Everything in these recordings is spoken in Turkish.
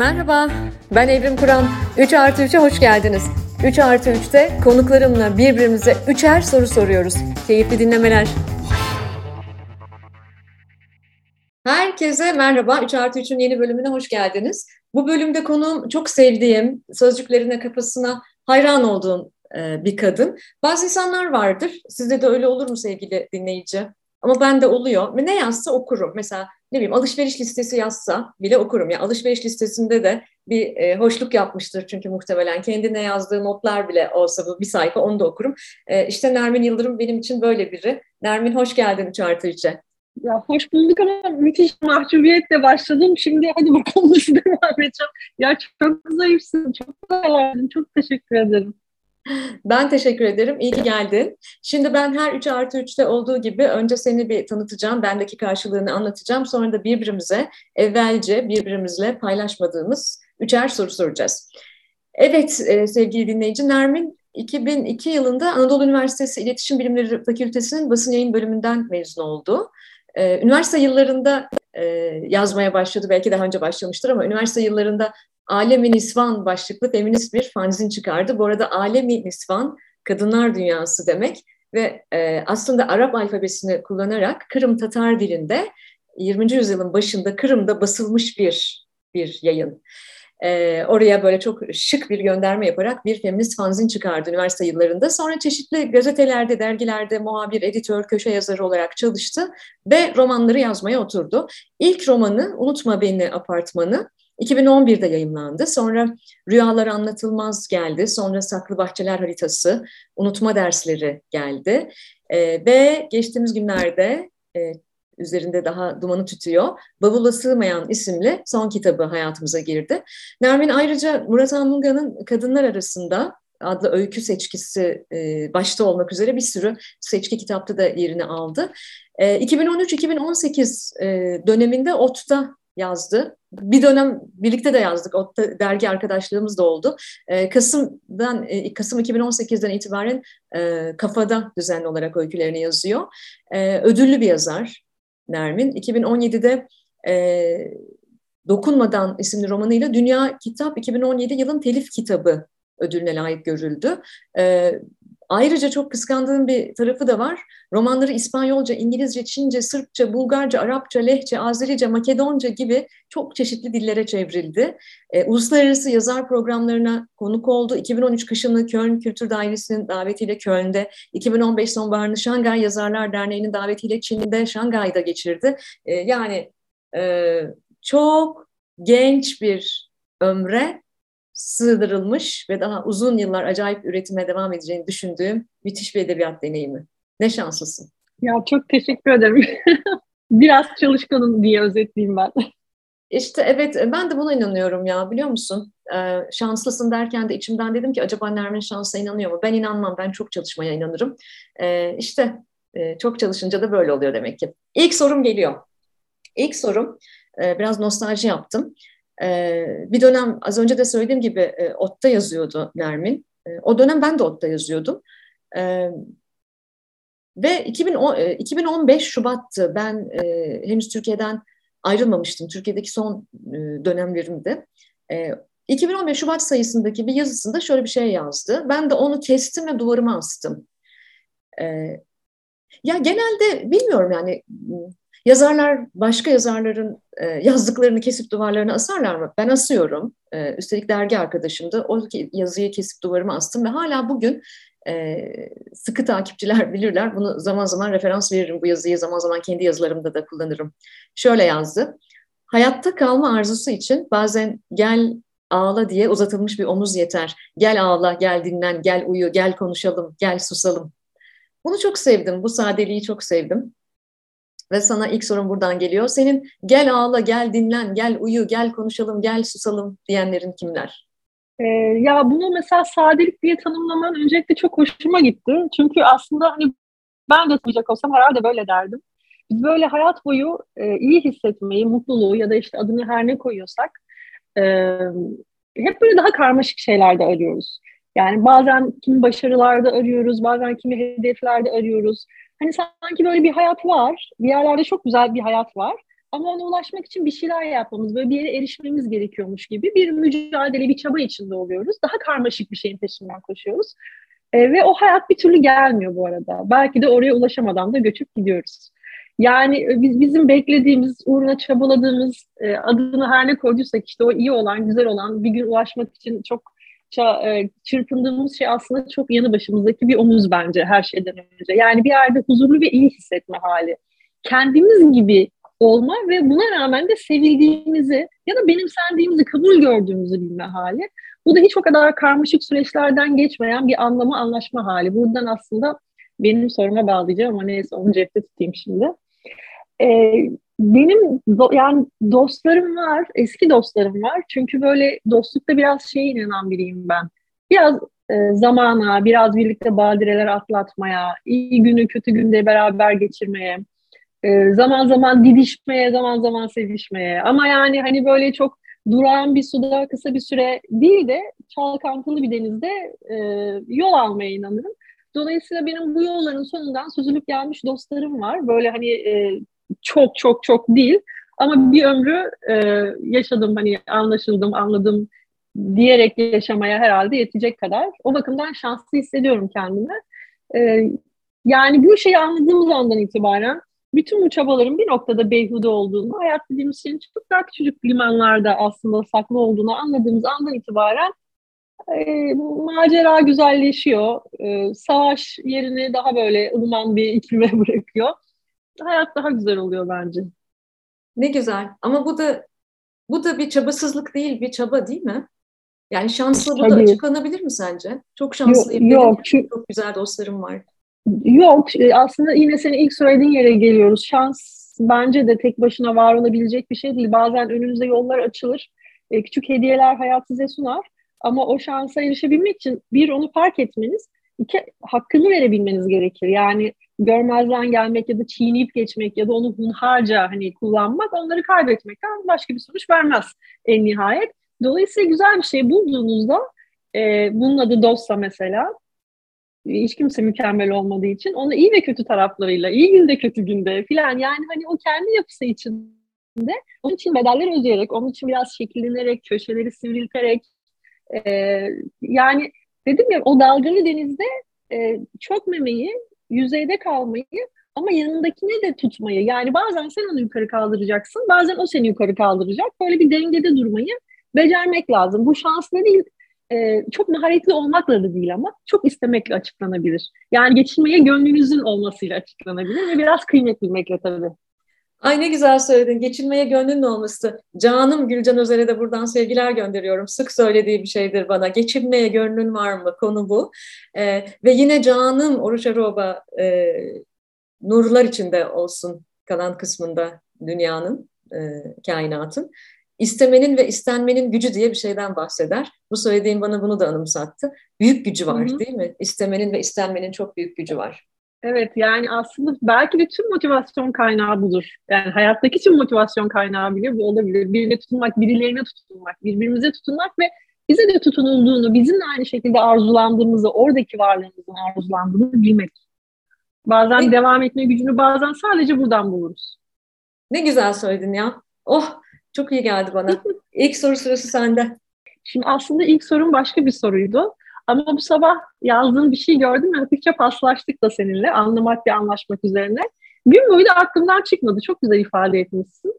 Merhaba, ben Evrim Kur'an. 3+3'e hoş geldiniz. 3+3'te konuklarımla birbirimize 3'er soru soruyoruz. Keyifli dinlemeler. Herkese merhaba, 3+3'ün yeni bölümüne hoş geldiniz. Bu bölümde konuğum çok sevdiğim, sözcüklerine, kafasına hayran olduğum bir kadın. Bazı insanlar vardır, sizde de öyle olur mu sevgili dinleyici? Ama bende oluyor. Ne yazsa okurum. Mesela ne bileyim alışveriş listesi yazsa bile okurum. Yani alışveriş listesinde de bir hoşluk yapmıştır çünkü muhtemelen. Kendine yazdığı notlar bile olsa bu bir sayfa onu da okurum. İşte Nermin Yıldırım benim için böyle biri. Nermin hoş geldin 3+3'e. Ya hoş bulduk ama müthiş mahcubiyetle başladım. Şimdi hadi bakalım nasıl devam edeceğim. Ya çok zayıfsın, çok güzel. Çok teşekkür ederim. Ben teşekkür ederim. İyi ki geldin. Şimdi ben her 3+3'te olduğu gibi önce seni bir tanıtacağım. Bendeki karşılığını anlatacağım. Sonra da birbirimize evvelce birbirimizle paylaşmadığımız 3'er soru soracağız. Evet sevgili dinleyici, Nermin 2002 yılında Anadolu Üniversitesi İletişim Bilimleri Fakültesi'nin basın yayın bölümünden mezun oldu. Üniversite yıllarında yazmaya başladı. Belki daha önce başlamıştır ama üniversite yıllarında Alem-i Nisvan başlıklı feminist bir fanzin çıkardı. Bu arada Alem-i Nisvan, kadınlar dünyası demek ve aslında Arap alfabesini kullanarak Kırım Tatar dilinde 20. yüzyılın başında Kırım'da basılmış bir yayın. Oraya böyle çok şık bir gönderme yaparak bir feminist fanzin çıkardı üniversite yıllarında. Sonra çeşitli gazetelerde, dergilerde muhabir, editör, köşe yazarı olarak çalıştı ve romanları yazmaya oturdu. İlk romanı Unutma Beni Apartmanı 2011'de yayımlandı. Sonra Rüyalar Anlatılmaz geldi. Sonra Saklı Bahçeler Haritası, Unutma Dersleri geldi. Ve geçtiğimiz günlerde üzerinde daha dumanı tütüyor. Bavula Sığmayan isimli son kitabı hayatımıza girdi. Nermin ayrıca Murat Anmunga'nın Kadınlar Arasında adlı öykü seçkisi başta olmak üzere bir sürü seçki kitapta da yerini aldı. 2013-2018 döneminde Ot'ta yazdı. Bir dönem birlikte de yazdık. Ot'ta dergi arkadaşlığımız da oldu. Kasım 2018'den itibaren Kafada düzenli olarak öykülerini yazıyor. Ödüllü bir yazar Nermin. 2017'de Dokunmadan isimli romanıyla Dünya Kitap 2017 yılın telif kitabı ödülüne layık görüldü. Ayrıca çok kıskandığım bir tarafı da var. Romanları İspanyolca, İngilizce, Çince, Sırpça, Bulgarca, Arapça, Lehçe, Azerice, Makedonca gibi çok çeşitli dillere çevrildi. Uluslararası yazar programlarına konuk oldu. 2013 kışını Köln Kültür Dairesi'nin davetiyle Köln'de, 2015 sonbaharını Şangay Yazarlar Derneği'nin davetiyle Çin'de, Şangay'da geçirdi. Yani çok genç bir ömre sığdırılmış ve daha uzun yıllar acayip üretime devam edeceğini düşündüğüm müthiş bir edebiyat deneyimi. Ne şanslısın. Ya çok teşekkür ederim. Biraz çalışkanım diye özetleyeyim ben. İşte evet, ben de buna inanıyorum ya, biliyor musun? Şanslısın derken de içimden dedim ki acaba Nermin şansa inanıyor mu? Ben inanmam, ben çok çalışmaya inanırım. Çok çalışınca da böyle oluyor demek ki. İlk sorum geliyor. İlk sorum, biraz nostalji yaptım. Bir dönem az önce de söylediğim gibi Ot'ta yazıyordu Nermin. O dönem ben de Ot'ta yazıyordum. Ve 2015 Şubat'tı. Ben henüz Türkiye'den ayrılmamıştım. Türkiye'deki son dönemlerimde. 2015 Şubat sayısındaki bir yazısında şöyle bir şey yazdı. Ben de onu kestim ve duvarıma astım. Ya genelde bilmiyorum yani... Yazarlar başka yazarların yazdıklarını kesip duvarlarına asarlar mı? Ben asıyorum. Üstelik dergi arkadaşım da o yazıyı kesip duvarıma astım ve hala bugün sıkı takipçiler bilirler. Bunu zaman zaman referans veririm, bu yazıyı zaman zaman kendi yazılarımda da kullanırım. Şöyle yazdı. Hayatta kalma arzusu için bazen gel ağla diye uzatılmış bir omuz yeter. Gel ağla, gel dinlen, gel uyu, gel konuşalım, gel susalım. Bunu çok sevdim, bu sadeliği çok sevdim. Ve sana ilk sorum buradan geliyor. Senin gel ağla, gel dinlen, gel uyu, gel konuşalım, gel susalım diyenlerin kimler? Ya bunu mesela sadelik diye tanımlaman öncelikle çok hoşuma gitti. Çünkü aslında hani ben de tanıyacak olsam herhalde böyle derdim. Biz böyle hayat boyu iyi hissetmeyi, mutluluğu ya da işte adını her ne koyuyorsak hep böyle daha karmaşık şeylerde arıyoruz. Yani bazen kimi başarılarda arıyoruz, bazen kimi hedeflerde arıyoruz. Hani sanki böyle bir hayat var, bir yerlerde çok güzel bir hayat var Ama ona ulaşmak için bir şeyler yapmamız, böyle bir yere erişmemiz gerekiyormuş gibi bir mücadele, bir çaba içinde oluyoruz. Daha karmaşık bir şeyin peşinden koşuyoruz. Ve o hayat bir türlü gelmiyor bu arada. Belki de oraya ulaşamadan da göçüp gidiyoruz. Yani bizim beklediğimiz, uğruna çabaladığımız, adını her ne koyduysak işte o iyi olan, güzel olan, bir gün ulaşmak için çok çırpındığımız şey aslında çok yanı başımızdaki bir omuz bence her şeyden önce. Yani bir yerde huzurlu ve iyi hissetme hali. Kendimiz gibi olma ve buna rağmen de sevildiğimizi ya da benimsendiğimizi, kabul gördüğümüzü bilme hali. Bu da hiç o kadar karmaşık süreçlerden geçmeyen bir anlama, anlaşma hali. Buradan aslında benim soruma bağlayacağım ama neyse onu cepte tutayım şimdi. Benim yani dostlarım var, eski dostlarım var. Çünkü böyle dostlukta biraz şeye inanan biriyim ben. Biraz zamana, biraz birlikte badireler atlatmaya, iyi günü kötü günde beraber geçirmeye, zaman zaman didişmeye, zaman zaman sevişmeye. Ama yani hani böyle çok durağan bir suda kısa bir süre değil de çalkantılı bir denizde yol almaya inanırım. Dolayısıyla benim bu yolların sonundan süzülüp gelmiş dostlarım var. Böyle hani çok çok çok değil ama bir ömrü yaşadım, hani anlaşıldım, anladım diyerek yaşamaya herhalde yetecek kadar. O bakımdan şanslı hissediyorum kendimi. Yani bu şeyi anladığımız andan itibaren bütün bu çabaların bir noktada beyhude olduğunu, hayat dediğimiz şeyin çok daha küçücük limanlarda aslında saklı olduğunu anladığımız andan itibaren macera güzelleşiyor. Savaş yerini daha böyle ılıman bir iklime bırakıyor. Hayat daha güzel oluyor bence. Ne güzel. Ama bu da bir çabasızlık değil, bir çaba değil mi? Yani şanslı bu da açıklanabilir mi sence? Çok şanslıyım. Yok. Çok güzel dostlarım var. Yok. Aslında yine senin ilk söylediğin yere geliyoruz. Şans bence de tek başına var olabilecek bir şey değil. Bazen önümüze yollar açılır. Küçük hediyeler hayat size sunar. Ama o şansa erişebilmek için bir, onu fark etmeniz, iki, hakkını verebilmeniz gerekir. Yani görmezden gelmek ya da çiğneyip geçmek ya da onu hunharca hani kullanmak onları kaybetmekten başka bir sonuç vermez en nihayet. Dolayısıyla güzel bir şey bulduğunuzda, bunun adı dostsa mesela, hiç kimse mükemmel olmadığı için onu iyi ve kötü taraflarıyla, iyi günde kötü günde filan, yani hani o kendi yapısı içinde onun için bedeller ödeyerek, onun için biraz şekillenerek, köşeleri sivrilterek, yani dedim ya o dalgalı denizde çökmemeyi, yüzeyde kalmayı ama yanındakini de tutmayı, yani bazen sen onu yukarı kaldıracaksın, bazen o seni yukarı kaldıracak, böyle bir dengede durmayı becermek lazım. Bu şanslı değil, çok maharetli olmakla da değil ama çok istemekle açıklanabilir. Yani geçinmeye gönlünüzün olmasıyla açıklanabilir ve biraz kıymet bilmekle tabii. Ay ne güzel söyledin. Geçinmeye gönlünün olması. Canım Gülcan Özer'e de buradan sevgiler gönderiyorum. Sık söylediği bir şeydir bana. Geçinmeye gönlün var mı? Konu bu. Ve yine canım Oruç Aroba, nurlar içinde olsun kalan kısmında dünyanın, kainatın. İstemenin ve istenmenin gücü diye bir şeyden bahseder. Bu söylediğin bana bunu da anımsattı. Büyük gücü var, Hı-hı. değil mi? İstemenin ve istenmenin çok büyük gücü var. Evet, yani aslında belki de tüm motivasyon kaynağı budur. Yani hayattaki tüm motivasyon kaynağı bile bu olabilir. Birine tutunmak, birilerine tutunmak, birbirimize tutunmak ve bize de tutunulduğunu, bizimle aynı şekilde arzulandığımızı, oradaki varlığımızın arzulandığını bilmek. Bazen devam etme gücünü, bazen sadece buradan buluruz. Ne güzel söyledin ya. Oh, çok iyi geldi bana. İlk soru sırası sende. Şimdi aslında ilk sorum başka bir soruydu. Ama bu sabah yazdığım bir şey gördüm ve hafifçe paslaştık da seninle, anlamak ve anlaşmak üzerine. Gün boyu da aklımdan çıkmadı. Çok güzel ifade etmişsin.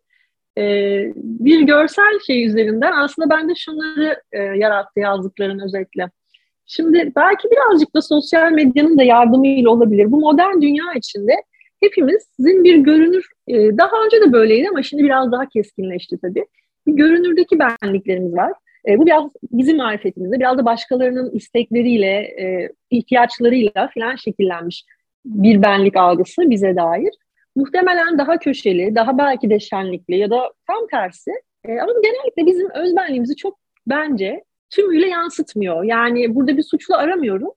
Bir görsel şey üzerinden aslında ben de şunları yarattı yazdıkların özellikle. Şimdi belki birazcık da sosyal medyanın da yardımıyla olabilir. Bu modern dünya içinde hepimizin bir görünür, daha önce de böyleydi ama şimdi biraz daha keskinleşti tabii. Bir görünürdeki benliklerimiz var. Bu biraz bizim marifetimizde, biraz da başkalarının istekleriyle, ihtiyaçlarıyla filan şekillenmiş bir benlik algısı bize dair. Muhtemelen daha köşeli, daha belki de şenlikli ya da tam tersi. Ama genellikle bizim özbenliğimizi çok bence tümüyle yansıtmıyor. Yani burada bir suçlu aramıyorum.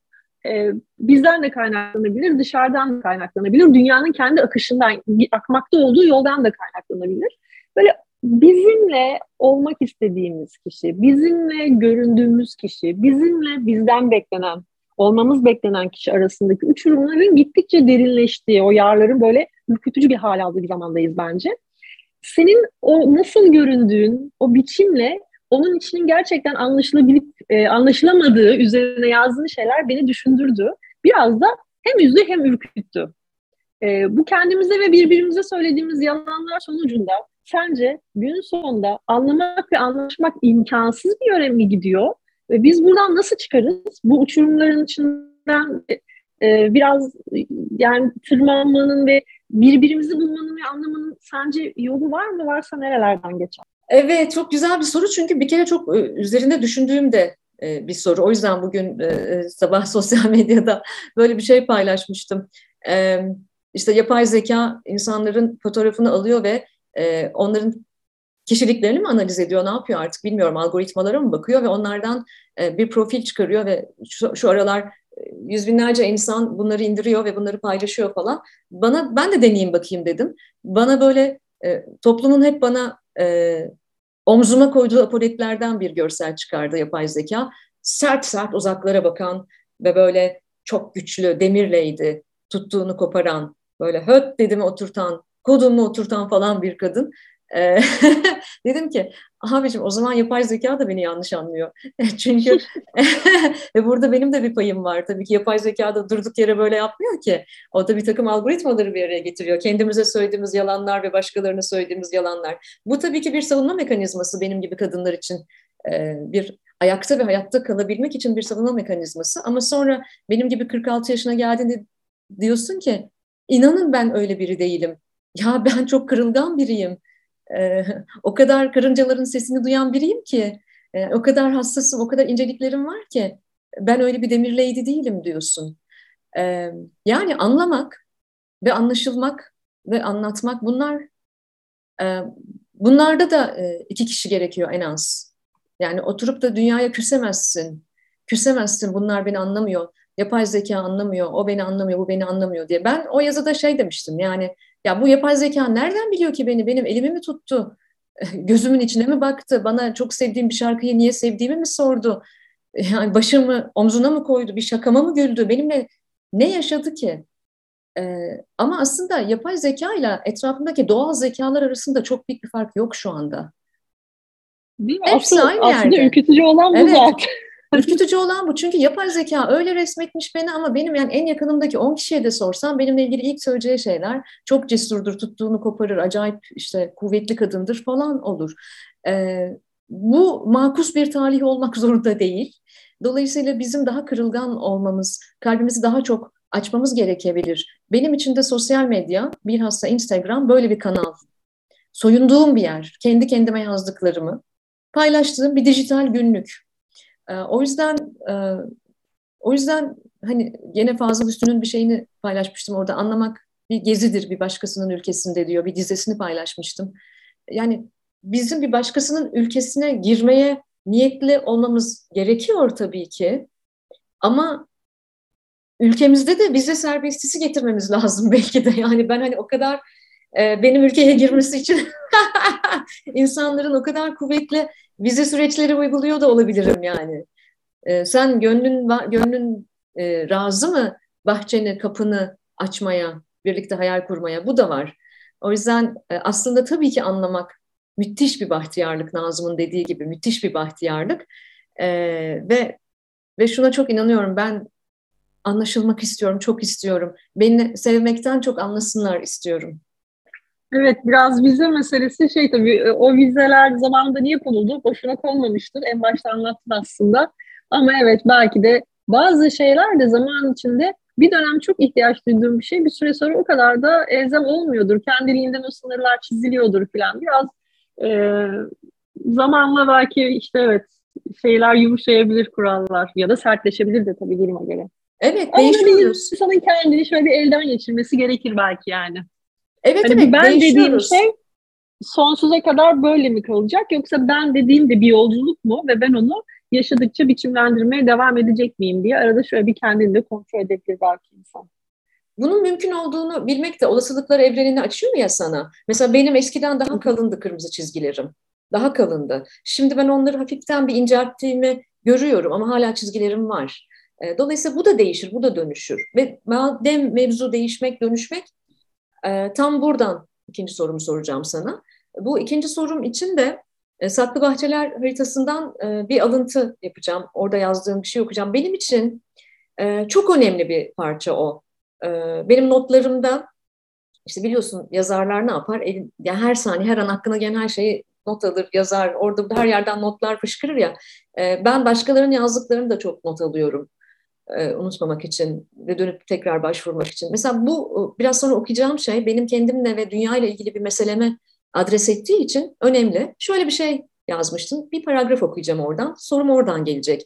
Bizden de kaynaklanabilir, dışarıdan da kaynaklanabilir, dünyanın kendi akışından, akmakta olduğu yoldan da kaynaklanabilir. Böyle bizimle olmak istediğimiz kişi, bizimle göründüğümüz kişi, bizimle bizden beklenen, olmamız beklenen kişi arasındaki uçurumların gittikçe derinleştiği, o yarların böyle ürkütücü bir hal aldığı bir zamandayız bence. senin o nasıl göründüğün, o biçimle onun içinin gerçekten anlaşılabilip anlaşılamadığı üzerine yazdığın şeyler beni düşündürdü. Biraz da hem üzdü hem ürküttü. Bu kendimize ve birbirimize söylediğimiz yalanlar sonucunda sence günün sonunda anlamak ve anlaşmak imkansız bir yöne mi gidiyor? Ve biz buradan nasıl çıkarız? Bu uçurumların içinden biraz yani tırmanmanın ve birbirimizi bulmanın ve anlamanın sence yolu var mı? Varsa nerelerden geçer? Evet, çok güzel bir soru çünkü bir kere çok üzerinde düşündüğüm de bir soru. O yüzden bugün sabah sosyal medyada böyle bir şey paylaşmıştım. İşte yapay zeka insanların fotoğrafını alıyor ve onların kişiliklerini mi analiz ediyor, ne yapıyor artık bilmiyorum, algoritmalara mı bakıyor ve onlardan bir profil çıkarıyor ve şu aralar yüz binlerce insan bunları indiriyor ve bunları paylaşıyor falan. Ben de deneyeyim bakayım dedim. Bana böyle toplumun hep bana omzuma koyduğu apoletlerden bir görsel çıkardı yapay zeka. Sert sert uzaklara bakan ve böyle çok güçlü, demirleydi, tuttuğunu koparan, böyle höt dedimi oturtan, kodumu oturtan falan bir kadın. Dedim ki abiciğim o zaman yapay zeka da beni yanlış anlıyor. Çünkü burada benim de bir payım var. Tabii ki yapay zeka da durduk yere böyle yapmıyor ki. O da bir takım algoritmaları bir araya getiriyor. Kendimize söylediğimiz yalanlar ve başkalarına söylediğimiz yalanlar. Bu tabii ki bir savunma mekanizması benim gibi kadınlar için. Bir ayakta ve hayatta kalabilmek için bir savunma mekanizması. Ama sonra benim gibi 46 yaşına geldiğinde diyorsun ki inanın ben öyle biri değilim. Ya ben çok kırılgan biriyim. O kadar karıncaların sesini duyan biriyim ki, o kadar hassasım, o kadar inceliklerim var ki ben öyle bir demirleydi değilim diyorsun. Yani anlamak ve anlaşılmak ve anlatmak bunlarda da iki kişi gerekiyor en az. Yani oturup da dünyaya küsemezsin. Küsemezsin, bunlar beni anlamıyor. Yapay zeka anlamıyor, o beni anlamıyor, bu beni anlamıyor diye. Ben o yazıda şey demiştim yani, ya bu yapay zeka nereden biliyor ki beni? Benim elimi mi tuttu? Gözümün içine mi baktı? Bana çok sevdiğim bir şarkıyı niye sevdiğimi mi sordu? Yani başımı omzuna mı koydu? Bir şakama mı güldü? Benimle ne yaşadı ki? Ama aslında yapay zeka ile etrafındaki doğal zekalar arasında çok büyük bir fark yok şu anda. Değil mi? Hepsi aynı yerde. Aslında ürkütücü olan bu zaten. Ürkütücü olan bu. Çünkü yapay zeka öyle resmetmiş beni ama benim yani en yakınımdaki 10 kişiye de sorsam benimle ilgili ilk söyleyeceği şeyler çok cesurdur, tuttuğunu koparır, acayip işte kuvvetli kadındır falan olur. Bu makus bir talih olmak zorunda değil. Dolayısıyla bizim daha kırılgan olmamız, kalbimizi daha çok açmamız gerekebilir. Benim için de sosyal medya, bilhassa Instagram böyle bir kanal. Soyunduğum bir yer. Kendi kendime yazdıklarımı paylaştığım bir dijital günlük. O yüzden hani gene Fazıl Üstü'nün bir şeyini paylaşmıştım orada. Anlamak bir gezidir bir başkasının ülkesinde diyor. Bir dizesini paylaşmıştım. Yani bizim bir başkasının ülkesine girmeye niyetli olmamız gerekiyor tabii ki. Ama ülkemizde de bize serbestisi getirmemiz lazım belki de. Yani ben hani o kadar benim ülkeye girmesi için insanların o kadar kuvvetli vize süreçleri uyguluyor da olabilirim yani. Sen gönlün razı mı bahçeni, kapını açmaya, birlikte hayal kurmaya? Bu da var. O yüzden aslında tabii ki anlamak müthiş bir bahtiyarlık, Nazım'ın dediği gibi müthiş bir bahtiyarlık. Ve şuna çok inanıyorum, ben anlaşılmak istiyorum, çok istiyorum. Beni sevmekten çok anlasınlar istiyorum. Evet, biraz vize meselesi şey tabii, o vizeler zamanında niye konuldu? Boşuna konmamıştır. En başta anlattın aslında. Ama evet, belki de bazı şeyler de zaman içinde bir dönem çok ihtiyaç duyduğum bir şey. Bir süre sonra o kadar da elzem olmuyordur. Kendiliğinden o sınırlar çiziliyordur falan. Biraz zamanla belki işte evet şeyler yumuşayabilir, kurallar ya da sertleşebilir de tabii duruma göre. Evet, değişiyoruz. İnsanın kendini şöyle bir elden geçirmesi gerekir belki yani. Evet, hani evet, ben dediğim şey sonsuza kadar böyle mi kalacak, yoksa ben dediğim de bir yolculuk mu ve ben onu yaşadıkça biçimlendirmeye devam edecek miyim diye arada şöyle bir kendini de kontrol edebilir belki insan. Bunun mümkün olduğunu bilmek de olasılıklar evrenini açıyor ya sana. Mesela benim eskiden daha kalındı kırmızı çizgilerim. Daha kalındı. Şimdi ben onları hafiften bir incelttiğimi görüyorum ama hala çizgilerim var. Dolayısıyla bu da değişir, bu da dönüşür. Ve madem mevzu değişmek, dönüşmek, tam buradan ikinci sorumu soracağım sana. Bu ikinci sorum için de Saklı Bahçeler Haritası'ndan bir alıntı yapacağım. Orada yazdığım bir şey okuyacağım. Benim için çok önemli bir parça o. Benim notlarımda, işte biliyorsun yazarlar ne yapar? Yani her saniye, her an hakkına gelen her şeyi not alır, yazar. Orada her yerden notlar fışkırır ya. Ben başkalarının yazdıklarını da çok not alıyorum. Unutmamak için ve dönüp tekrar başvurmak için. Mesela bu biraz sonra okuyacağım şey benim kendimle ve dünyayla ilgili bir meseleme adres ettiği için önemli. Şöyle bir şey yazmıştım. Bir paragraf okuyacağım oradan. Sorum oradan gelecek.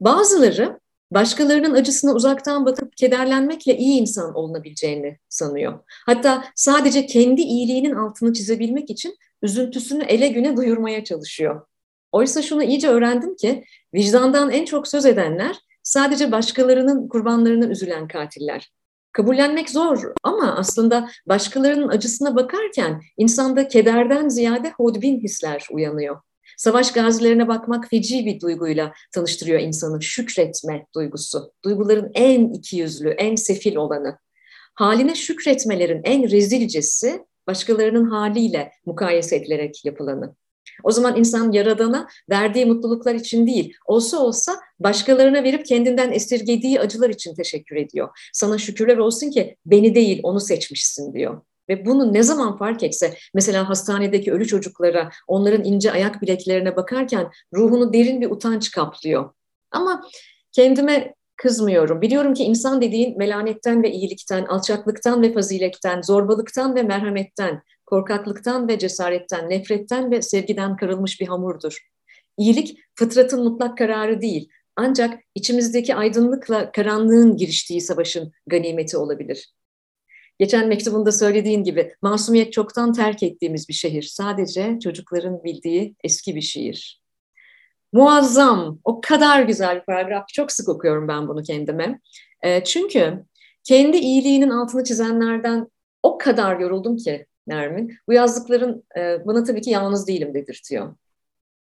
Bazıları başkalarının acısına uzaktan bakıp kederlenmekle iyi insan olunabileceğini sanıyor. Hatta sadece kendi iyiliğinin altını çizebilmek için üzüntüsünü ele güne duyurmaya çalışıyor. Oysa şunu iyice öğrendim ki vicdandan en çok söz edenler sadece başkalarının kurbanlarına üzülen katiller. Kabullenmek zor ama aslında başkalarının acısına bakarken insanda kederden ziyade hodbin hisler uyanıyor. Savaş gazilerine bakmak feci bir duyguyla tanıştırıyor insanı. Şükretme duygusu. Duyguların en ikiyüzlü, en sefil olanı. Haline şükretmelerin en rezilcesi başkalarının haliyle mukayese edilerek yapılanı. O zaman insan yaradana verdiği mutluluklar için değil, olsa olsa başkalarına verip kendinden esirgediği acılar için teşekkür ediyor. Sana şükürler olsun ki beni değil onu seçmişsin diyor. Ve bunu ne zaman fark etse, mesela hastanedeki ölü çocuklara, onların ince ayak bileklerine bakarken ruhunu derin bir utanç kaplıyor. Ama kendime kızmıyorum. Biliyorum ki insan dediğin melanetten ve iyilikten, alçaklıktan ve faziletten, zorbalıktan ve merhametten, korkaklıktan ve cesaretten, nefretten ve sevgiden kırılmış bir hamurdur. İyilik fıtratın mutlak kararı değil, ancak içimizdeki aydınlıkla karanlığın giriştiği savaşın ganimeti olabilir. Geçen mektubunda söylediğin gibi masumiyet çoktan terk ettiğimiz bir şehir. Sadece çocukların bildiği eski bir şiir. Muazzam, o kadar güzel bir paragraf. Çok sık okuyorum ben bunu kendime. Çünkü kendi iyiliğinin altını çizenlerden o kadar yoruldum ki Nermin. Bu yazdıkların bana tabii ki yalnız değilim dedirtiyor.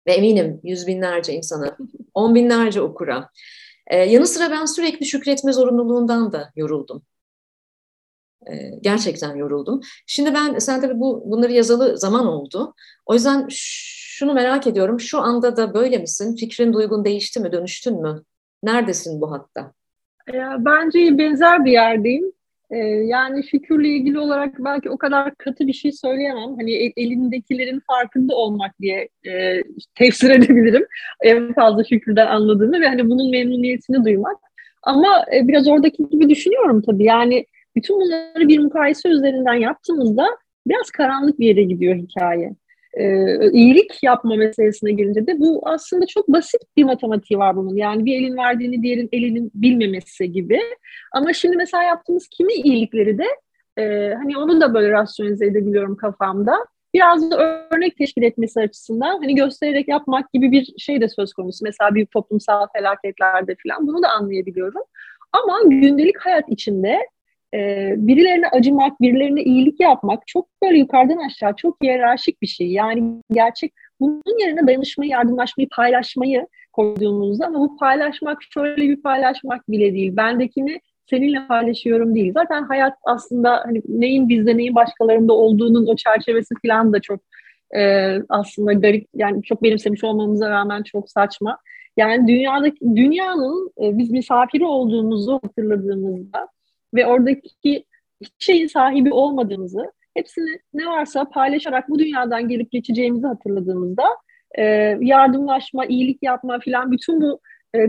Ve eminim yüz binlerce insana, on binlerce okura. Yanı sıra ben sürekli şükretme zorunluluğundan da yoruldum. Gerçekten yoruldum. Şimdi ben, sen tabii bunları yazalı zaman oldu. O yüzden şunu merak ediyorum. Şu anda da böyle misin? Fikrin, duygun değişti mi? Dönüştün mü? Neredesin bu hatta? Bence benzer bir yerdeyim. Yani şükürle ilgili olarak belki o kadar katı bir şey söyleyemem. Hani elindekilerin farkında olmak diye tefsir edebilirim. En fazla şükürden anladığını ve hani bunun memnuniyetini duymak. Ama biraz oradaki gibi düşünüyorum tabii. Yani bütün bunları bir mukayese üzerinden yaptığımızda biraz karanlık bir yere gidiyor hikaye. İyilik yapma meselesine gelince de bu aslında çok basit bir matematiği var bunun. Yani bir elin verdiğini diğerin elinin bilmemesi gibi. Ama şimdi mesela yaptığımız kimi iyilikleri de hani onu da böyle rasyonize edebiliyorum kafamda. Biraz da örnek teşkil etmesi açısından hani göstererek yapmak gibi bir şey de söz konusu. Mesela bir toplumsal felaketlerde falan bunu da anlayabiliyorum. Ama gündelik hayat içinde birilerine acımak, birilerine iyilik yapmak çok böyle yukarıdan aşağı, çok hiyerarşik bir şey. Yani gerçek bunun yerine dayanışmayı, yardımlaşmayı, paylaşmayı koyduğumuzda ama bu paylaşmak şöyle bir paylaşmak bile değil. Bendekini seninle paylaşıyorum değil. Zaten hayat aslında hani neyin bizde neyin başkalarında olduğunun o çerçevesi falan da çok aslında garip yani çok benimsemiş olmamıza rağmen çok saçma. Yani dünyanın biz misafiri olduğumuzu hatırladığımızda ve oradaki şeyin sahibi olmadığımızı, hepsini ne varsa paylaşarak bu dünyadan gelip geçeceğimizi hatırladığımızda yardımlaşma, iyilik yapma filan bütün bu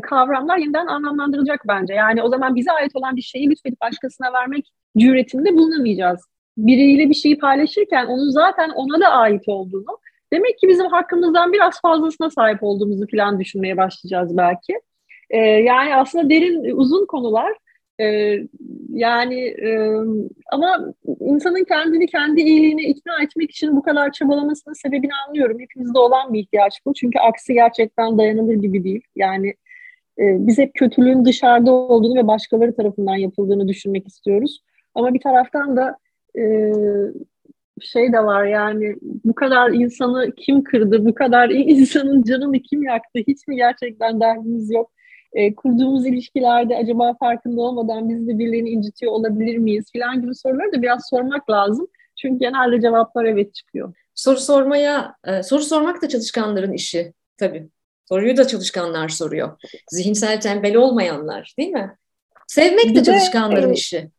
kavramlar yeniden anlamlandırılacak bence. Yani o zaman bize ait olan bir şeyi lütfedip başkasına vermek cüretinde bulunamayacağız. Biriyle bir şeyi paylaşırken onun zaten ona da ait olduğunu, demek ki bizim hakkımızdan biraz fazlasına sahip olduğumuzu filan düşünmeye başlayacağız belki. Yani aslında derin, uzun konular. Yani ama insanın kendini kendi iyiliğine ikna etmek için bu kadar çabalamasının sebebini anlıyorum. Hepimizde olan bir ihtiyaç bu. Çünkü aksi gerçekten dayanılır gibi değil. Yani biz hep kötülüğün dışarıda olduğunu ve başkaları tarafından yapıldığını düşünmek istiyoruz. Ama bir taraftan da şey de var yani bu kadar insanı kim kırdı, bu kadar insanın canını kim yaktı, hiç mi gerçekten derdimiz yok? Kurduğumuz ilişkilerde acaba farkında olmadan biz de birilerini incitiyor olabilir miyiz filan gibi soruları da biraz sormak lazım. Çünkü genelde cevaplar evet çıkıyor. Soru sormak da çalışkanların işi tabii. Soruyu da çalışkanlar soruyor. Zihinsel tembel olmayanlar, değil mi? Sevmek bir de çalışkanların işi.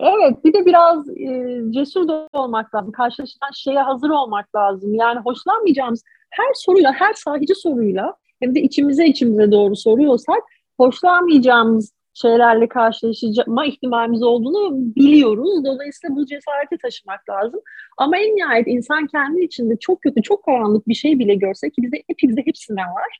Evet, bir de biraz cesur da olmak lazım. Karşılaşılan şeye hazır olmak lazım. Yani hoşlanmayacağımız her soruyla, her sahici soruyla, hem de içimize doğru soruyorsak, hoşlanmayacağımız şeylerle karşılaşma ihtimalimiz olduğunu biliyoruz. Dolayısıyla bu cesareti taşımak lazım. Ama en nihayet insan kendi içinde çok kötü, çok karanlık bir şey bile görse, ki bizde hepimizde hepsinden var.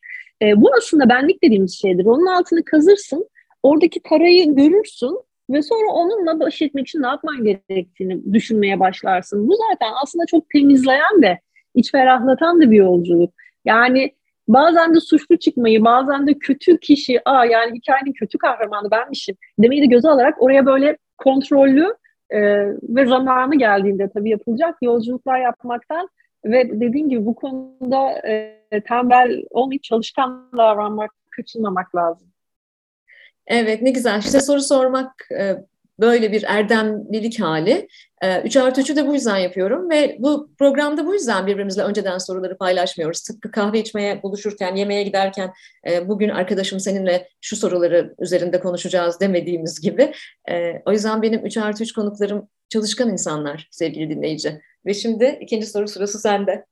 Bu aslında benlik dediğimiz şeydir. Onun altını kazırsın, oradaki karayı görürsün ve sonra onunla baş etmek için ne yapman gerektiğini düşünmeye başlarsın. Bu zaten aslında çok temizleyen ve iç ferahlatan da bir yolculuk. Yani bazen de suçlu çıkmayı, bazen de kötü kişi, yani hikayenin kötü kahramanı benmişim demeyi de göze alarak oraya böyle kontrollü ve zamanı geldiğinde tabii yapılacak yolculuklar yapmaktan ve dediğim gibi bu konuda tembel olmayıp çalışkan davranmak, kaçınmamak lazım. Evet, ne güzel. İşte soru sormak böyle bir erdemlilik hali. 3+3'ü de bu yüzden yapıyorum ve bu programda bu yüzden birbirimizle önceden soruları paylaşmıyoruz. Tıpkı kahve içmeye buluşurken, yemeğe giderken bugün arkadaşım seninle şu soruları üzerinde konuşacağız demediğimiz gibi. O yüzden benim 3+3 konuklarım çalışkan insanlar sevgili dinleyici. Ve şimdi ikinci soru sırası sende.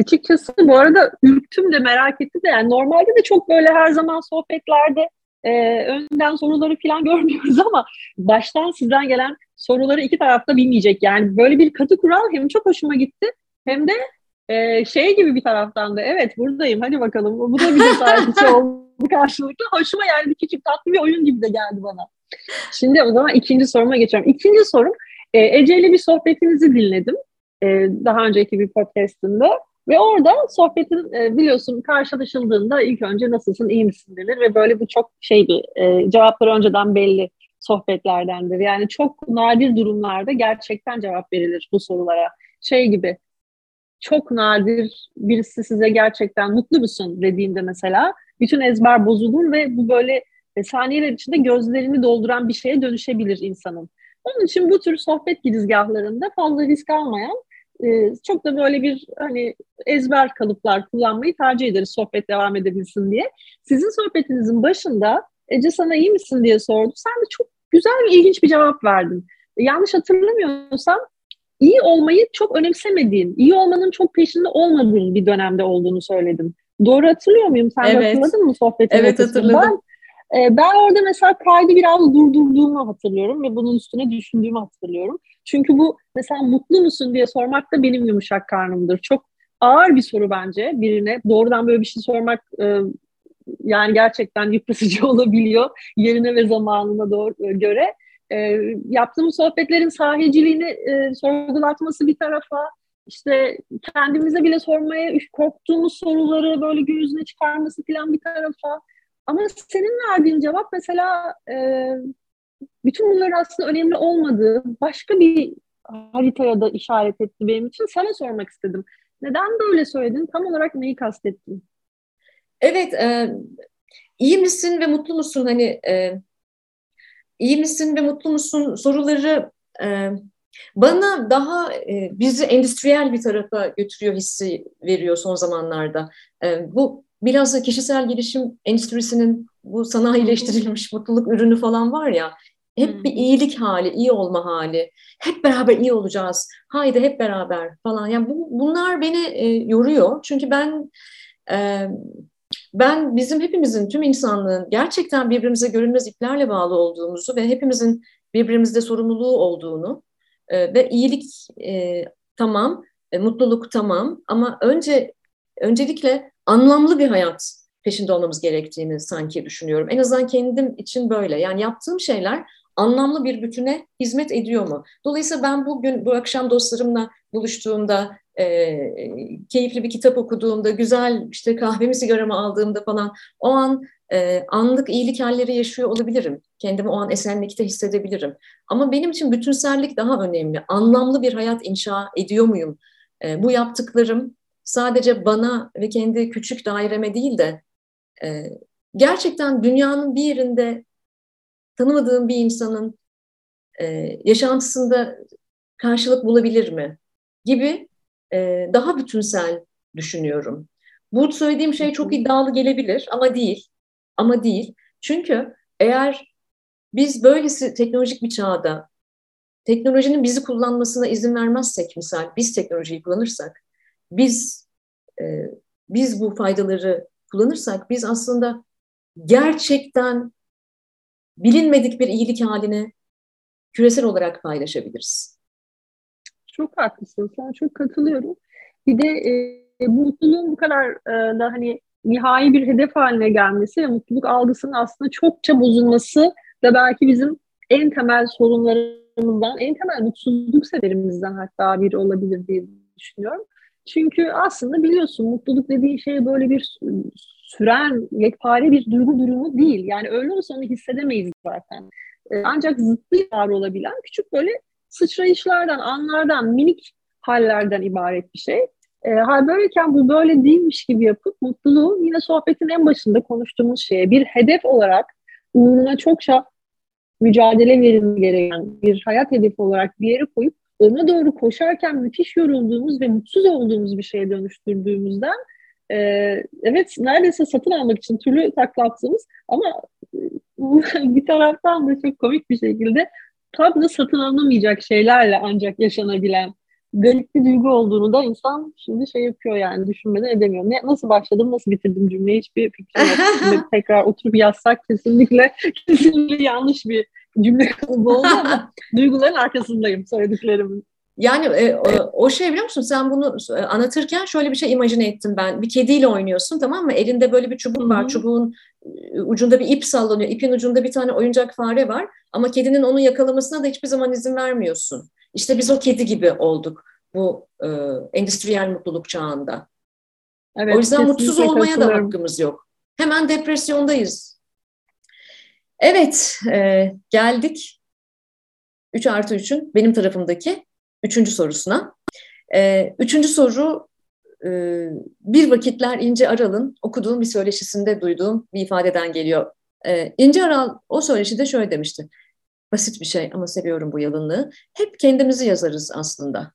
Açıkçası bu arada ürktüm de merak ettim de yani normalde de çok böyle her zaman sohbetlerde önden soruları falan görmüyoruz ama baştan sizden gelen soruları iki tarafta bilmeyecek. Yani böyle bir katı kural hem çok hoşuma gitti hem de şey gibi bir taraftan da evet buradayım hadi bakalım. Bu da bir cesaretçi oldu karşılıklı. Hoşuma yani küçük tatlı bir oyun gibi de geldi bana. Şimdi o zaman ikinci soruma geçiyorum. İkinci sorum Ece'yle bir sohbetinizi dinledim. Daha önceki bir podcast'ında. Ve orada sohbetin biliyorsun karşılaşıldığında ilk önce nasılsın, iyi misin denir ve böyle bu çok şeydi, cevapları önceden belli sohbetlerdendir. Yani çok nadir durumlarda gerçekten cevap verilir bu sorulara. Şey gibi, çok nadir birisi size gerçekten mutlu musun dediğinde mesela bütün ezber bozulur ve bu böyle saniyeler içinde gözlerini dolduran bir şeye dönüşebilir insanın. Onun için bu tür sohbet girizgahlarında fazla risk almayan, çok da böyle bir hani ezber kalıplar kullanmayı tercih ederiz sohbet devam edebilsin diye. Sizin sohbetinizin başında Ece sana iyi misin diye sordu. Sen de çok güzel ve ilginç bir cevap verdin. Yanlış hatırlamıyorsam iyi olmayı çok önemsemediğin, iyi olmanın çok peşinde olmadığın bir dönemde olduğunu söyledin. Doğru hatırlıyor muyum? Sen evet. Hatırladın mı sohbetin? Evet hatırladım. Ben orada mesela kaydı biraz durdurduğumu hatırlıyorum ve bunun üstüne düşündüğümü hatırlıyorum. Çünkü bu mesela mutlu musun diye sormak da benim yumuşak karnımdır. Çok ağır bir soru bence birine. Doğrudan böyle bir şey sormak yani gerçekten yıpratıcı olabiliyor yerine ve zamanına göre. Yaptığım sohbetlerin sahiciliğini sorgulatması bir tarafa, işte kendimize bile sormaya korktuğumuz soruları böyle gün yüzüne çıkarması falan bir tarafa. Ama senin verdiğin cevap mesela bütün bunların aslında önemli olmadığı başka bir haritaya da işaret etti benim için. Sana sormak istedim. Neden böyle söyledin? Tam olarak neyi kastettin? Evet, iyi misin ve mutlu musun? Hani iyi misin ve mutlu musun soruları bana daha bizi endüstriyel bir tarafa götürüyor hissi veriyor son zamanlarda. Bu bilhassa kişisel gelişim endüstrisinin bu sanayileştirilmiş mutluluk ürünü falan var ya, hep bir iyilik hali, iyi olma hali, hep beraber iyi olacağız, haydi hep beraber falan. Yani bunlar beni yoruyor. Çünkü ben bizim hepimizin, tüm insanlığın gerçekten birbirimize görünmez iplerle bağlı olduğumuzu ve hepimizin birbirimizde sorumluluğu olduğunu ve iyilik tamam, mutluluk tamam ama öncelikle anlamlı bir hayat peşinde olmamız gerektiğini sanki düşünüyorum. En azından kendim için böyle. Yani yaptığım şeyler anlamlı bir bütüne hizmet ediyor mu? Dolayısıyla ben bugün, bu akşam dostlarımla buluştuğumda, keyifli bir kitap okuduğumda, güzel işte kahvemi sigaramı aldığımda falan o an anlık iyilik halleri yaşıyor olabilirim. Kendimi o an esenlikte hissedebilirim. Ama benim için bütünsellik daha önemli. Anlamlı bir hayat inşa ediyor muyum? Bu yaptıklarım sadece bana ve kendi küçük daireme değil de gerçekten dünyanın bir yerinde tanımadığım bir insanın yaşantısında karşılık bulabilir mi gibi daha bütünsel düşünüyorum. Bu söylediğim şey çok iddialı gelebilir ama değil. Ama değil. Çünkü eğer biz böylesi teknolojik bir çağda teknolojinin bizi kullanmasına izin vermezsek, misal biz teknolojiyi kullanırsak, biz bu faydaları kullanırsak, biz aslında gerçekten bilinmedik bir iyilik halini küresel olarak paylaşabiliriz. Çok haklısın. Ben çok katılıyorum. Bir de mutluluğun bu kadar da hani nihai bir hedef haline gelmesi ve mutluluk algısının aslında çokça bozulması da belki bizim en temel sorunlarımızdan, en temel mutsuzluk sebebimizden hatta biri olabilir diye düşünüyorum. Çünkü aslında biliyorsun mutluluk dediğin şey böyle bir süren, yekpare bir duygu durumu değil. Yani öyle olsa onu hissedemeyiz zaten. Ancak zıttı var olabilen küçük böyle sıçrayışlardan, anlardan, minik hallerden ibaret bir şey. Hal böyleyken bu böyle değilmiş gibi yapıp mutluluğu yine sohbetin en başında konuştuğumuz şeye bir hedef olarak uğruna çokça mücadele verilmesi gereken bir hayat hedefi olarak bir yere koyup ona doğru koşarken müthiş yorulduğumuz ve mutsuz olduğumuz bir şeye dönüştürdüğümüzden evet neredeyse satın almak için türlü takla attığımız ama bir taraftan da çok komik bir şekilde tam da satın alınamayacak şeylerle ancak yaşanabilen garip bir duygu olduğunu da insan şimdi şey yapıyor yani düşünmeden edemiyor. Nasıl başladım, nasıl bitirdim cümleyi hiçbir fikrim yok. Şimdi tekrar oturup yazsak kesinlikle yanlış bir cümle oldu ama duyguların arkasındayım söylediklerimin. Yani o şey biliyor musun? Sen bunu anlatırken şöyle bir şey imajine ettim ben. Bir kediyle oynuyorsun, tamam mı? Elinde böyle bir çubuk var. Çubuğun ucunda bir ip sallanıyor. İpin ucunda bir tane oyuncak fare var. Ama kedinin onu yakalamasına da hiçbir zaman izin vermiyorsun. İşte biz o kedi gibi olduk bu endüstriyel mutluluk çağında. Evet, o yüzden mutsuz olmaya da hakkımız yok. Hemen depresyondayız. Evet, geldik 3+3'ün benim tarafımdaki 3. sorusuna. 3. soru bir vakitler İnce Aral'ın okuduğum bir söyleşisinde duyduğum bir ifadeden geliyor. İnce Aral o söyleşide şöyle demişti. Basit bir şey ama seviyorum bu yalınlığı. Hep kendimizi yazarız aslında.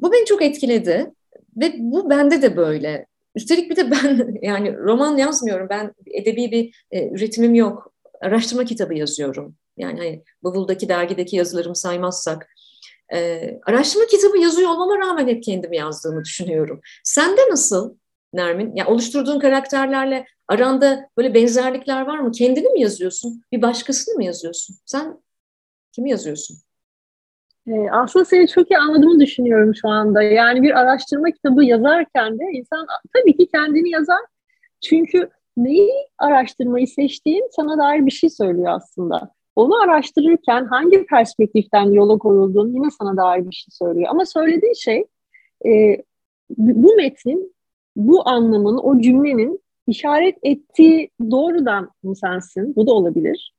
Bu beni çok etkiledi ve bu bende de böyle. Üstelik bir de ben yani roman yazmıyorum. Ben edebi bir üretimim yok. Araştırma kitabı yazıyorum. Yani hani, Bavul'daki dergideki yazılarımı saymazsak. Araştırma kitabı yazıyor olmama rağmen hep kendimi yazdığımı düşünüyorum. Sende nasıl Nermin? Yani oluşturduğun karakterlerle aranda böyle benzerlikler var mı? Kendini mi yazıyorsun? Bir başkasını mı yazıyorsun? Sen kimi yazıyorsun? Aslında seni çok iyi anladığımı düşünüyorum şu anda. Yani bir araştırma kitabı yazarken de insan tabii ki kendini yazar. Çünkü neyi araştırmayı seçtiğin sana dair bir şey söylüyor aslında. Onu araştırırken hangi perspektiften yola koyulduğun yine sana dair bir şey söylüyor. Ama söylediğin şey bu metnin, bu anlamın, o cümlenin işaret ettiği doğrudan mı sensin? Bu da olabilir.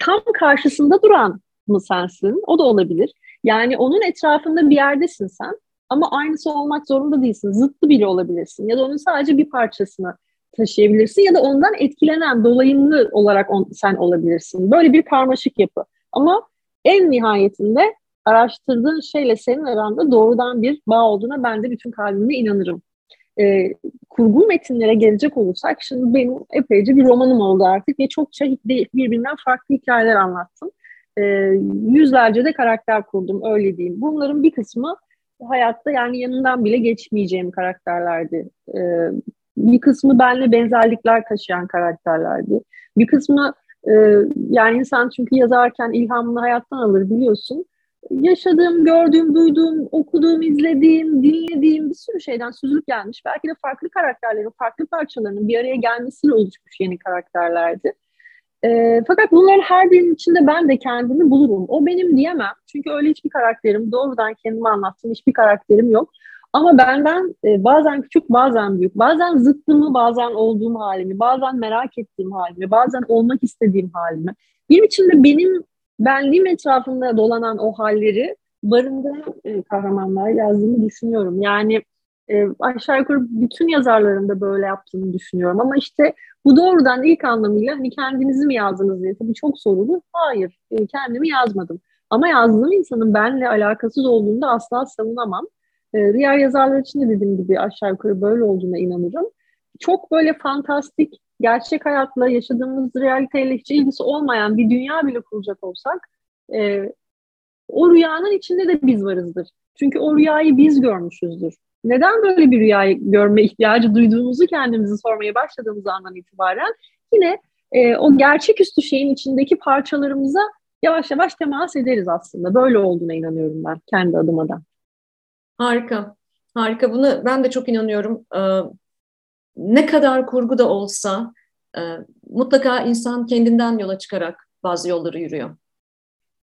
Tam karşısında duran mı sensin? O da olabilir. Yani onun etrafında bir yerdesin sen ama aynısı olmak zorunda değilsin. Zıttı bile olabilirsin ya da onun sadece bir parçasını taşıyabilirsin ya da ondan etkilenen dolayımlı olarak sen olabilirsin. Böyle bir karmaşık yapı. Ama en nihayetinde araştırdığın şeyle senin aranda doğrudan bir bağ olduğuna ben de bütün kalbimle inanırım. Kurgu metinlere gelecek olursak şimdi benim epeyce bir romanım oldu artık ve çokça birbirinden farklı hikayeler anlattım. Yüzlerce de karakter kurdum öyle diyeyim. Bunların bir kısmı hayatta yani yanından bile geçmeyeceğim karakterlerdi. Bir kısmı benimle benzerlikler taşıyan karakterlerdi. Bir kısmı yani insan çünkü yazarken ilhamını hayattan alır biliyorsun. Yaşadığım, gördüğüm, duyduğum, okuduğum, izlediğim, dinlediğim bir sürü şeyden süzülüp gelmiş. Belki de farklı karakterlerin, farklı parçalarının bir araya gelmesiyle oluşmuş yeni karakterlerdi. Fakat bunların her birinin içinde ben de kendimi bulurum. O benim diyemem. Çünkü öyle hiçbir karakterim, doğrudan kendimi anlattığım hiçbir karakterim yok. Ama benden bazen küçük, bazen büyük, bazen zıttımı, bazen olduğum halimi, bazen merak ettiğim halimi, bazen olmak istediğim halimi. Bir biçimde benim benliğim etrafında dolanan o halleri barındıran kahramanlar yazdığımı düşünüyorum. Yani aşağı yukarı bütün yazarların da böyle yaptığını düşünüyorum. Ama işte bu doğrudan ilk anlamıyla hani kendinizi mi yazdınız diye tabii çok sorulu. Hayır, kendimi yazmadım. Ama yazdığım insanın benimle alakasız olduğunu da asla savunamam. Diğer yazarlar için de dediğim gibi aşağı yukarı böyle olduğuna inanırım. Çok böyle fantastik, gerçek hayatla, yaşadığımız realiteyle hiç ilgisi olmayan bir dünya bile kuracak olsak o rüyanın içinde de biz varızdır. Çünkü o rüyayı biz görmüşüzdür. Neden böyle bir rüyayı görme ihtiyacı duyduğumuzu kendimizi sormaya başladığımız andan itibaren yine o gerçeküstü şeyin içindeki parçalarımıza yavaş yavaş temas ederiz aslında. Böyle olduğuna inanıyorum ben kendi adıma da. Harika, harika. Buna ben de çok inanıyorum. Ne kadar kurgu da olsa mutlaka insan kendinden yola çıkarak bazı yolları yürüyor.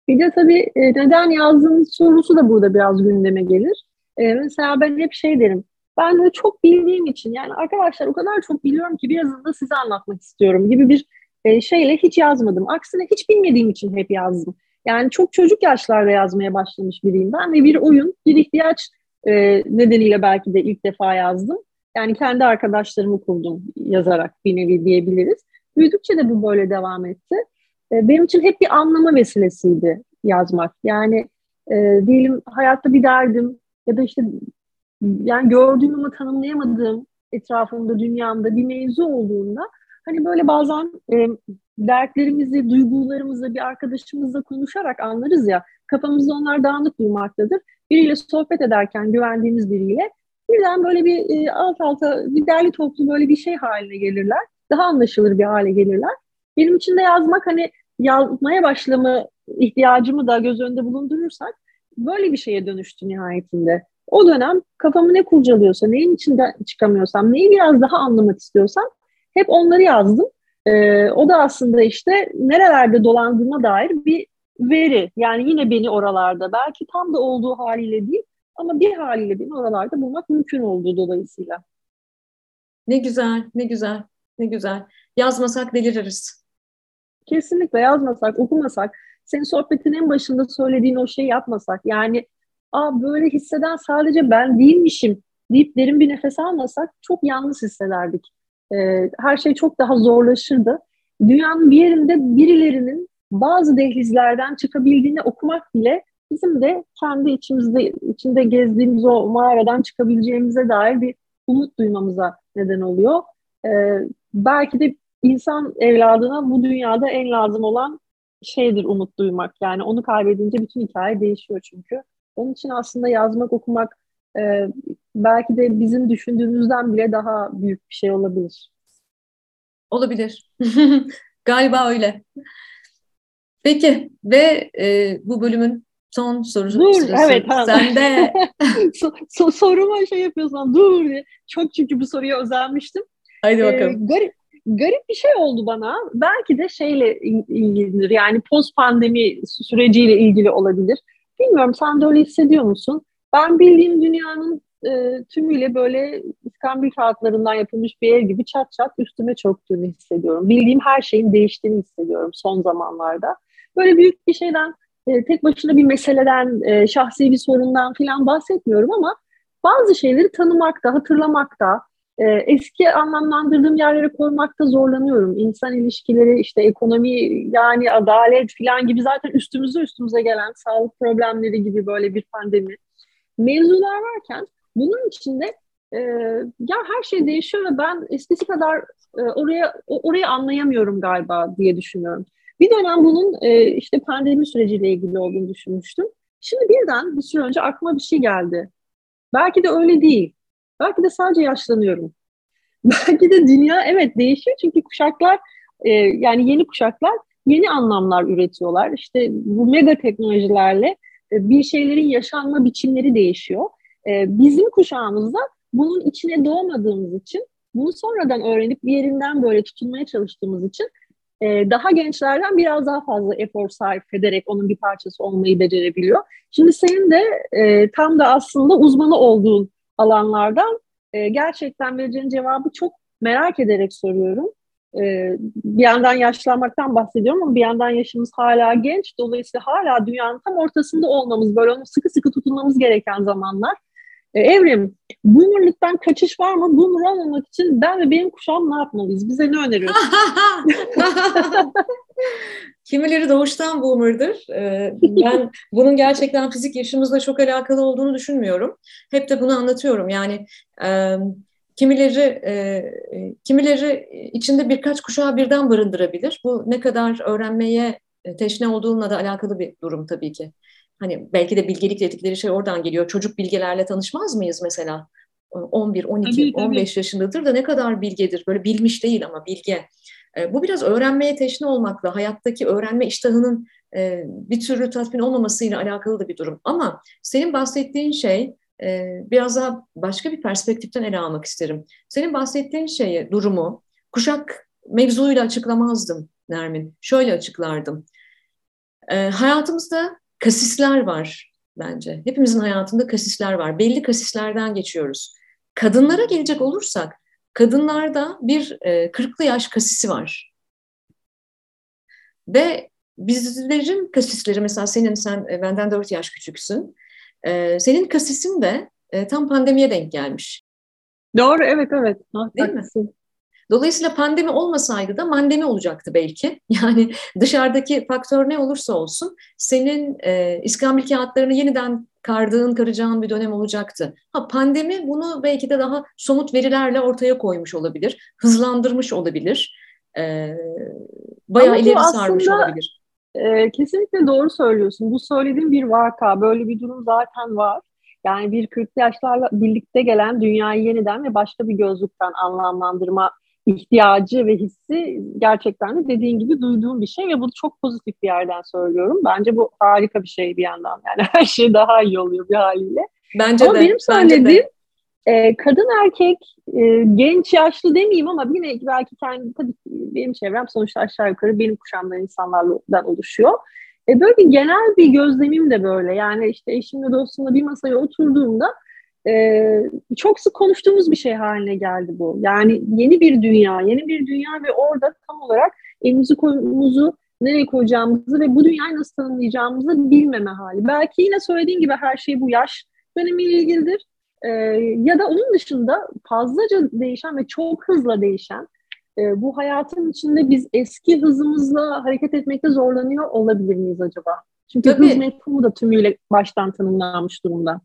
Bir de tabii neden yazdığınız sorusu da burada biraz gündeme gelir. Mesela ben hep şey derim, ben de çok bildiğim için, yani arkadaşlar o kadar çok biliyorum ki bir yazımda size anlatmak istiyorum gibi bir şeyle hiç yazmadım. Aksine hiç bilmediğim için hep yazdım. Yani çok çocuk yaşlarda yazmaya başlamış biriyim ben ve bir oyun, bir ihtiyaç nedeniyle belki de ilk defa yazdım. Yani kendi arkadaşlarımı kurdum yazarak bir nevi diyebiliriz. Büyüdükçe de bu böyle devam etti. Benim için hep bir anlama vesilesiydi yazmak. Yani diyelim hayatta bir derdim ya da işte yani gördüğüm ama tanımlayamadığım etrafımda, dünyamda bir mevzu olduğunda hani böyle bazen dertlerimizi, duygularımızı bir arkadaşımızla konuşarak anlarız ya, kafamızda onlar dağınık duymaktadır. Biriyle sohbet ederken, güvendiğimiz biriyle birden böyle bir alt alta, bir derli toplu böyle bir şey haline gelirler. Daha anlaşılır bir hale gelirler. Benim için de yazmak, hani yazmaya başlama ihtiyacımı da göz önünde bulundurursak böyle bir şeye dönüştü nihayetinde. O dönem kafamı ne kurcalıyorsa, neyin içinden çıkamıyorsam, neyi biraz daha anlamak istiyorsam hep onları yazdım. O da aslında işte nerelerde dolandığıma dair bir veri. Yani yine beni oralarda, belki tam da olduğu haliyle değil ama bir haliyle beni oralarda bulmak mümkün oldu dolayısıyla. Ne güzel, ne güzel, ne güzel. Yazmasak deliririz. Kesinlikle yazmasak, okumasak, senin sohbetin en başında söylediğin o şeyi yapmasak, yani böyle hisseden sadece ben değilmişim deyip derin bir nefes almasak çok yalnız hissederdik. Her şey çok daha zorlaşırdı. Dünyanın bir yerinde birilerinin bazı dehlizlerden çıkabildiğini okumak bile bizim de kendi içinde gezdiğimiz o mağaradan çıkabileceğimize dair bir umut duymamıza neden oluyor. Belki de insan evladına bu dünyada en lazım olan şeydir umut duymak. Yani onu kaybedince bütün hikaye değişiyor çünkü. Onun için aslında yazmak, okumak belki de bizim düşündüğümüzden bile daha büyük bir şey olabilir. Olabilir. Galiba öyle. Peki ve bu bölümün son sorusu. Evet, tamam. Sen de soruma şey yapıyorsan dur diye. Çok, çünkü bu soruya özenmiştim. Haydi bakalım. Garip bir şey oldu bana. Belki de şeyle ilgilidir. Yani post pandemi süreciyle ilgili olabilir. Bilmiyorum, sen de öyle hissediyor musun? Ben bildiğim dünyanın tümüyle böyle iskambil kağıtlarından yapılmış bir ev gibi çat çat üstüme çöktüğünü hissediyorum. Bildiğim her şeyin değiştiğini hissediyorum son zamanlarda. Böyle büyük bir şeyden, tek başına bir meseleden, şahsi bir sorundan falan bahsetmiyorum ama bazı şeyleri tanımakta, hatırlamakta, eski anlamlandırdığım yerlere koymakta zorlanıyorum. İnsan ilişkileri, işte ekonomi, yani adalet falan gibi zaten üstümüze gelen sağlık problemleri gibi böyle bir pandemi mevzular varken bunun içinde ya her şey değişiyor ve ben eskisi kadar orayı anlayamıyorum galiba diye düşünüyorum. Bir dönem bunun işte pandemi süreciyle ilgili olduğunu düşünmüştüm. Şimdi birden bir süre önce aklıma bir şey geldi. Belki de öyle değil. Belki de sadece yaşlanıyorum. Belki de dünya evet değişiyor çünkü kuşaklar, yani yeni kuşaklar yeni anlamlar üretiyorlar. İşte bu mega teknolojilerle bir şeylerin yaşanma biçimleri değişiyor. Bizim kuşağımızda bunun içine doğmadığımız için, bunu sonradan öğrenip bir yerinden böyle tutunmaya çalıştığımız için daha gençlerden biraz daha fazla efor sarf ederek onun bir parçası olmayı becerebiliyor. Şimdi senin de tam da aslında uzmanı olduğun alanlardan gerçekten vereceğin cevabı çok merak ederek soruyorum. Bir yandan yaşlanmaktan bahsediyorum ama bir yandan yaşımız hala genç. Dolayısıyla hala dünyanın tam ortasında olmamız, böyle onu sıkı sıkı tutunmamız gereken zamanlar. Evrim, boomerlıktan kaçış var mı? Boomer olmamak için ben ve benim kuşağım ne yapmalıyız? Bize ne öneriyorsun? Kimileri doğuştan boomer'dır. Ben bunun gerçekten fizik yaşımızla çok alakalı olduğunu düşünmüyorum. Hep de bunu anlatıyorum. Yani kimileri içinde birkaç kuşağı birden barındırabilir. Bu ne kadar öğrenmeye teşne olduğunla da alakalı bir durum tabii ki. Hani belki de bilgelik dedikleri şey oradan geliyor. Çocuk bilgelerle tanışmaz mıyız mesela? 11, 12, tabii, 15 yaşındadır da ne kadar bilgedir. Böyle bilmiş değil ama bilge. Bu biraz öğrenmeye teşne olmakla, hayattaki öğrenme iştahının bir türlü tatmin olmamasıyla alakalı da bir durum. Ama senin bahsettiğin şey, biraz daha başka bir perspektiften ele almak isterim. Senin bahsettiğin şeyi, durumu, kuşak mevzuyla açıklamazdım Nermin. Şöyle açıklardım. Hayatımızda kasisler var bence. Hepimizin hayatında kasisler var. Belli kasislerden geçiyoruz. Kadınlara gelecek olursak, kadınlarda bir 40'lı yaş kasisi var. Ve bizlerin kasisleri, mesela sen benden 4 yaş küçüksün. Senin kasisin de tam pandemiye denk gelmiş. Doğru, evet. Değil mi? Dolayısıyla pandemi olmasaydı da mandemi olacaktı belki. Yani dışarıdaki faktör ne olursa olsun senin iskambil kağıtlarını yeniden karacağın bir dönem olacaktı. Pandemi bunu belki de daha somut verilerle ortaya koymuş olabilir. Hızlandırmış olabilir. Bayağı ileri sarmış olabilir. Kesinlikle doğru söylüyorsun. Bu söylediğin bir vaka. Böyle bir durum zaten var. Yani bir 40'lı yaşlarla birlikte gelen dünyayı yeniden ve başka bir gözlükten anlamlandırma ihtiyacı ve hissi gerçekten de dediğin gibi duyduğum bir şey ve bunu çok pozitif bir yerden söylüyorum. Bence bu harika bir şey bir yandan, yani her şey daha iyi oluyor bir haliyle. Bence ama de, benim söylediğim kadın erkek genç yaşlı demeyeyim ama yine belki kendi, tabii benim çevrem sonuçta aşağı yukarı benim kuşamdan insanlardan oluşuyor. Böyle bir genel bir gözlemim de böyle, yani işte eşimle dostumla bir masaya oturduğumda çok sık konuştuğumuz bir şey haline geldi bu. Yani yeni bir dünya ve orada tam olarak elimizi kolumuzu nereye koyacağımızı ve bu dünyayı nasıl tanımlayacağımızı bilmeme hali. Belki yine söylediğim gibi her şey bu yaş dönemiyle ilgilidir. Ya da onun dışında fazlaca değişen ve çok hızla değişen bu hayatın içinde biz eski hızımızla hareket etmekte zorlanıyor olabilir miyiz acaba? Çünkü hız mefhumu da tümüyle baştan tanımlanmış durumda.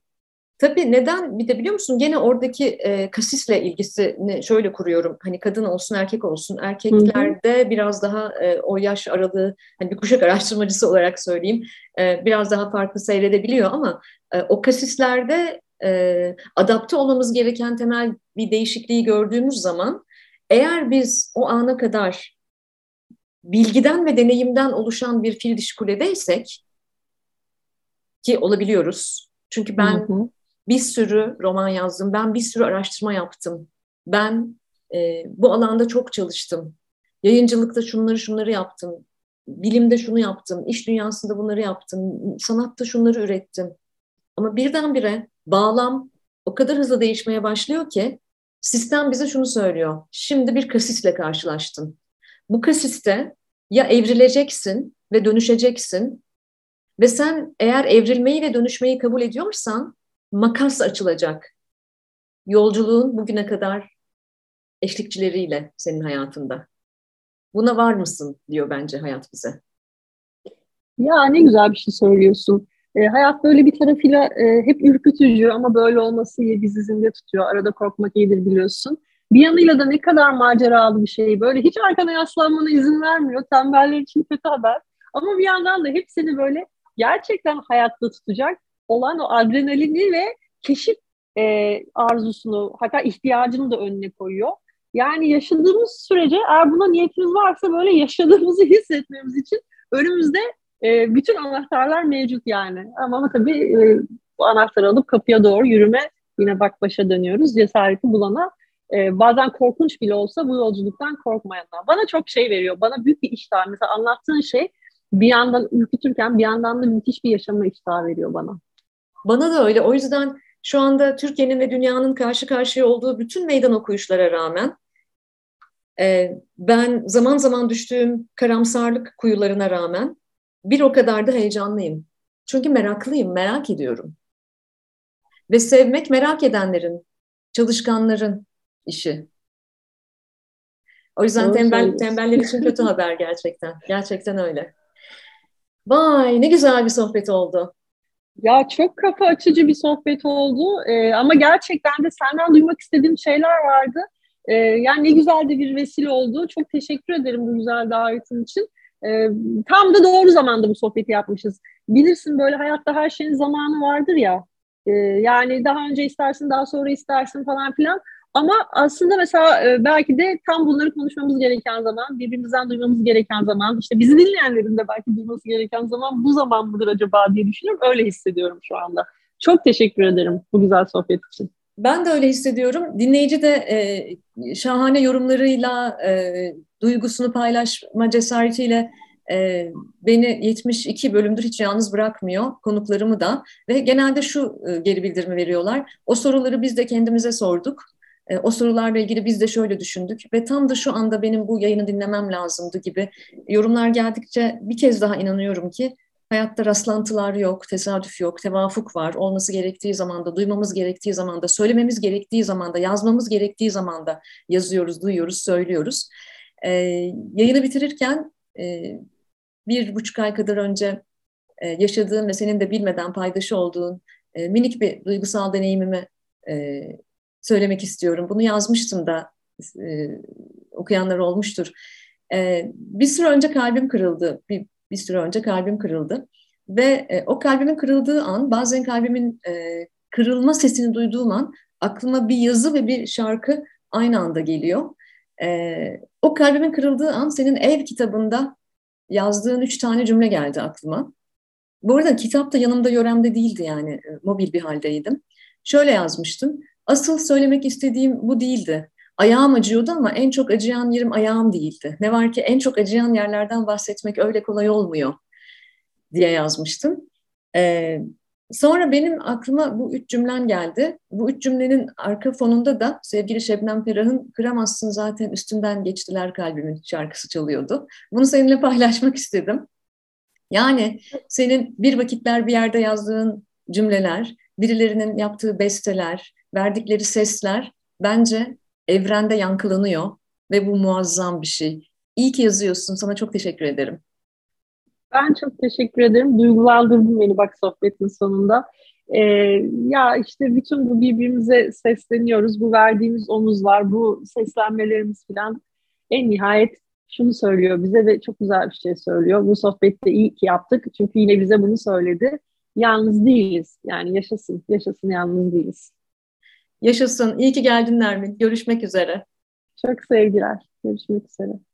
Tabii, neden? Bir de biliyor musun, gene oradaki kasisle ilgisini şöyle kuruyorum. Hani kadın olsun erkek olsun. Erkeklerde biraz daha o yaş aralığı, hani bir kuşak araştırmacısı olarak söyleyeyim, biraz daha farklı seyredebiliyor ama o kasislerde adapte olmamız gereken temel bir değişikliği gördüğümüz zaman, eğer biz o ana kadar bilgiden ve deneyimden oluşan bir fil dişi kuledeysek, ki olabiliyoruz. Çünkü ben bir sürü roman yazdım, ben bir sürü araştırma yaptım, ben bu alanda çok çalıştım, yayıncılıkta şunları yaptım, bilimde şunu yaptım, iş dünyasında bunları yaptım, sanatta şunları ürettim. Ama birdenbire bağlam o kadar hızlı değişmeye başlıyor ki sistem bize şunu söylüyor: şimdi bir kasisle karşılaştın. Bu kasiste ya evrileceksin ve dönüşeceksin ve sen eğer evrilmeyi ve dönüşmeyi kabul ediyorsan makas açılacak. Yolculuğun bugüne kadar eşlikçileriyle senin hayatında. Buna var mısın diyor bence hayat bize. Ya ne güzel bir şey söylüyorsun. Hayat böyle bir tarafıyla hep ürkütücü ama böyle olması iyi, bizi zinde tutuyor. Arada korkmak iyidir biliyorsun. Bir yanıyla da ne kadar maceralı bir şey. Böyle hiç arkana yaslanmana izin vermiyor. Tembeller için kötü haber. Ama bir yandan da hep seni böyle gerçekten hayatta tutacak olan o adrenalini ve keşif arzusunu, hatta ihtiyacını da önüne koyuyor. Yani yaşadığımız sürece, eğer buna niyetimiz varsa, böyle yaşadığımızı hissetmemiz için önümüzde bütün anahtarlar mevcut yani. Ama tabii bu anahtarı alıp kapıya doğru yürüme, yine bak başa dönüyoruz, cesareti bulana. Bazen korkunç bile olsa bu yolculuktan korkmayanlar. Bana çok şey veriyor, bana büyük bir iştah. Mesela anlattığın şey bir yandan ürkütürken bir yandan da müthiş bir yaşama iştah veriyor bana. Bana da öyle. O yüzden şu anda Türkiye'nin ve dünyanın karşı karşıya olduğu bütün meydan okuyuşlara rağmen ben zaman zaman düştüğüm karamsarlık kuyularına rağmen bir o kadar da heyecanlıyım. Çünkü meraklıyım, merak ediyorum. Ve sevmek merak edenlerin, çalışkanların işi. O yüzden tembeller için kötü haber gerçekten. Gerçekten öyle. Vay, ne güzel bir sohbet oldu. Ya çok kafa açıcı bir sohbet oldu. Ama gerçekten de senden duymak istediğim şeyler vardı. Yani ne güzel de bir vesile oldu. Çok teşekkür ederim bu güzel davetin için. Tam da doğru zamanda bu sohbeti yapmışız. Bilirsin böyle hayatta her şeyin zamanı vardır ya. Yani daha önce istersin, daha sonra istersin falan filan. Ama aslında mesela belki de tam bunları konuşmamız gereken zaman, birbirimizden duymamız gereken zaman, işte bizi dinleyenlerin de belki duyması gereken zaman bu zaman mıdır acaba diye düşünüyorum. Öyle hissediyorum şu anda. Çok teşekkür ederim bu güzel sohbet için. Ben de öyle hissediyorum. Dinleyici de şahane yorumlarıyla, duygusunu paylaşma cesaretiyle beni 72 bölümdür hiç yalnız bırakmıyor, konuklarımı da. Ve genelde şu geri bildirimi veriyorlar. O soruları biz de kendimize sorduk. O sorularla ilgili biz de şöyle düşündük ve tam da şu anda benim bu yayını dinlemem lazımdı gibi yorumlar geldikçe bir kez daha inanıyorum ki hayatta rastlantılar yok, tesadüf yok, tevafuk var. Olması gerektiği zamanda, duymamız gerektiği zamanda, söylememiz gerektiği zamanda, yazmamız gerektiği zamanda yazıyoruz, duyuyoruz, söylüyoruz. Yayını bitirirken 1,5 ay kadar önce yaşadığım ve senin de bilmeden paydaşı olduğun minik bir duygusal deneyimimi söylemek istiyorum. Bunu yazmıştım da okuyanlar olmuştur. Bir süre önce kalbim kırıldı. Ve o kalbimin kırıldığı an, bazen kalbimin kırılma sesini duyduğum an aklıma bir yazı ve bir şarkı aynı anda geliyor. O kalbimin kırıldığı an senin ev kitabında yazdığın 3 tane cümle geldi aklıma. Bu arada kitap da yanımda yöremde değildi yani. Mobil bir haldeydim. Şöyle yazmıştım. Asıl söylemek istediğim bu değildi. Ayağım acıyordu ama en çok acıyan yerim ayağım değildi. Ne var ki en çok acıyan yerlerden bahsetmek öyle kolay olmuyor diye yazmıştım. Sonra benim aklıma bu 3 cümlem geldi. Bu 3 cümlenin arka fonunda da sevgili Şebnem Ferah'ın "Kıramazsın zaten üstümden geçtiler kalbimin" şarkısı çalıyordu. Bunu seninle paylaşmak istedim. Yani senin bir vakitler bir yerde yazdığın cümleler, birilerinin yaptığı besteler, verdikleri sesler bence evrende yankılanıyor ve bu muazzam bir şey. İyi ki yazıyorsun. Sana çok teşekkür ederim. Ben çok teşekkür ederim. Duygulandırdın beni bak sohbetin sonunda. Ya işte bütün bu birbirimize sesleniyoruz. Bu verdiğimiz omuzlar, bu seslenmelerimiz falan en nihayet şunu söylüyor bize ve çok güzel bir şey söylüyor. Bu sohbette iyi ki yaptık çünkü yine bize bunu söyledi. Yalnız değiliz. Yani yaşasın, yaşasın yalnız değiliz. Yaşasın. İyi ki geldin Nermin. Görüşmek üzere. Çok sevgiler. Görüşmek üzere.